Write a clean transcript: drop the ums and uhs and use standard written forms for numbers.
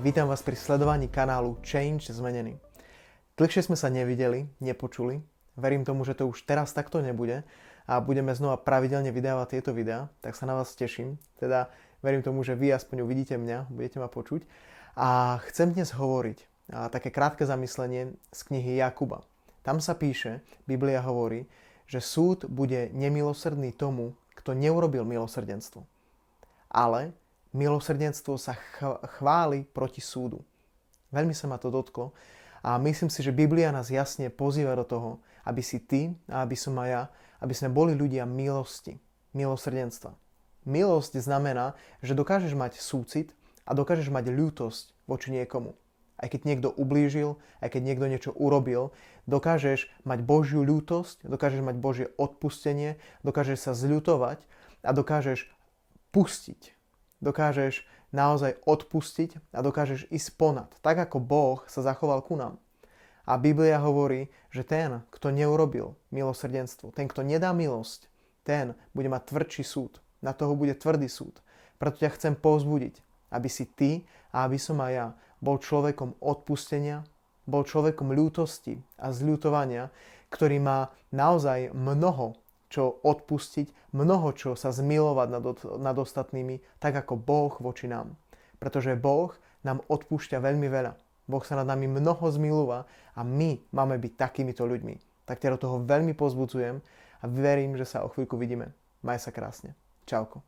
vítam vás pri sledovaní kanálu Changed Zmenený. Dlhšie sme sa nevideli, nepočuli, verím tomu, že to už teraz takto nebude a budeme znova pravidelne vydávať tieto videá, tak sa na vás teším, teda verím tomu, že vy aspoň uvidíte mňa, budete ma počuť. A chcem dnes hovoriť také krátke zamyslenie z knihy Jakuba. Tam sa píše, Biblia hovorí, že súd bude nemilosrdný tomu, kto neurobil milosrdenstvo. Ale milosrdenstvo sa chváli proti súdu. Veľmi sa ma to dotklo a myslím si, že Biblia nás jasne pozýva do toho, aby si ty a aby som aj ja, aby sme boli ľudia milosti, milosrdenstva. Milosť znamená, že dokážeš mať súcit a dokážeš mať ľútosť voči niekomu. Aj keď niekto ublížil, aj keď niekto niečo urobil, dokážeš mať Božiu ľútosť, dokážeš mať Božie odpustenie, dokážeš sa zľutovať a dokážeš pustiť. Dokážeš naozaj odpustiť a dokážeš ísť ponad, tak ako Boh sa zachoval ku nám. A Biblia hovorí, že ten, kto neurobil milosrdenstvo, ten, kto nedá milosť, ten bude mať tvrdší súd. Na toho bude tvrdý súd. Preto ťa chcem povzbudiť, aby si ty a aby som aj ja bol človekom odpustenia, bol človekom ľútosti a zľutovania, ktorý má naozaj mnoho čo odpustiť, mnoho čo sa zmilovať nad ostatnými, tak ako Boh voči nám. Pretože Boh nám odpúšťa veľmi veľa. Boh sa nad nami mnoho zmilúva a my máme byť takýmito ľuďmi. Tak ťa do toho veľmi pozbudzujem a verím, že sa o chvíľku vidíme. Maj sa krásne. Čauko.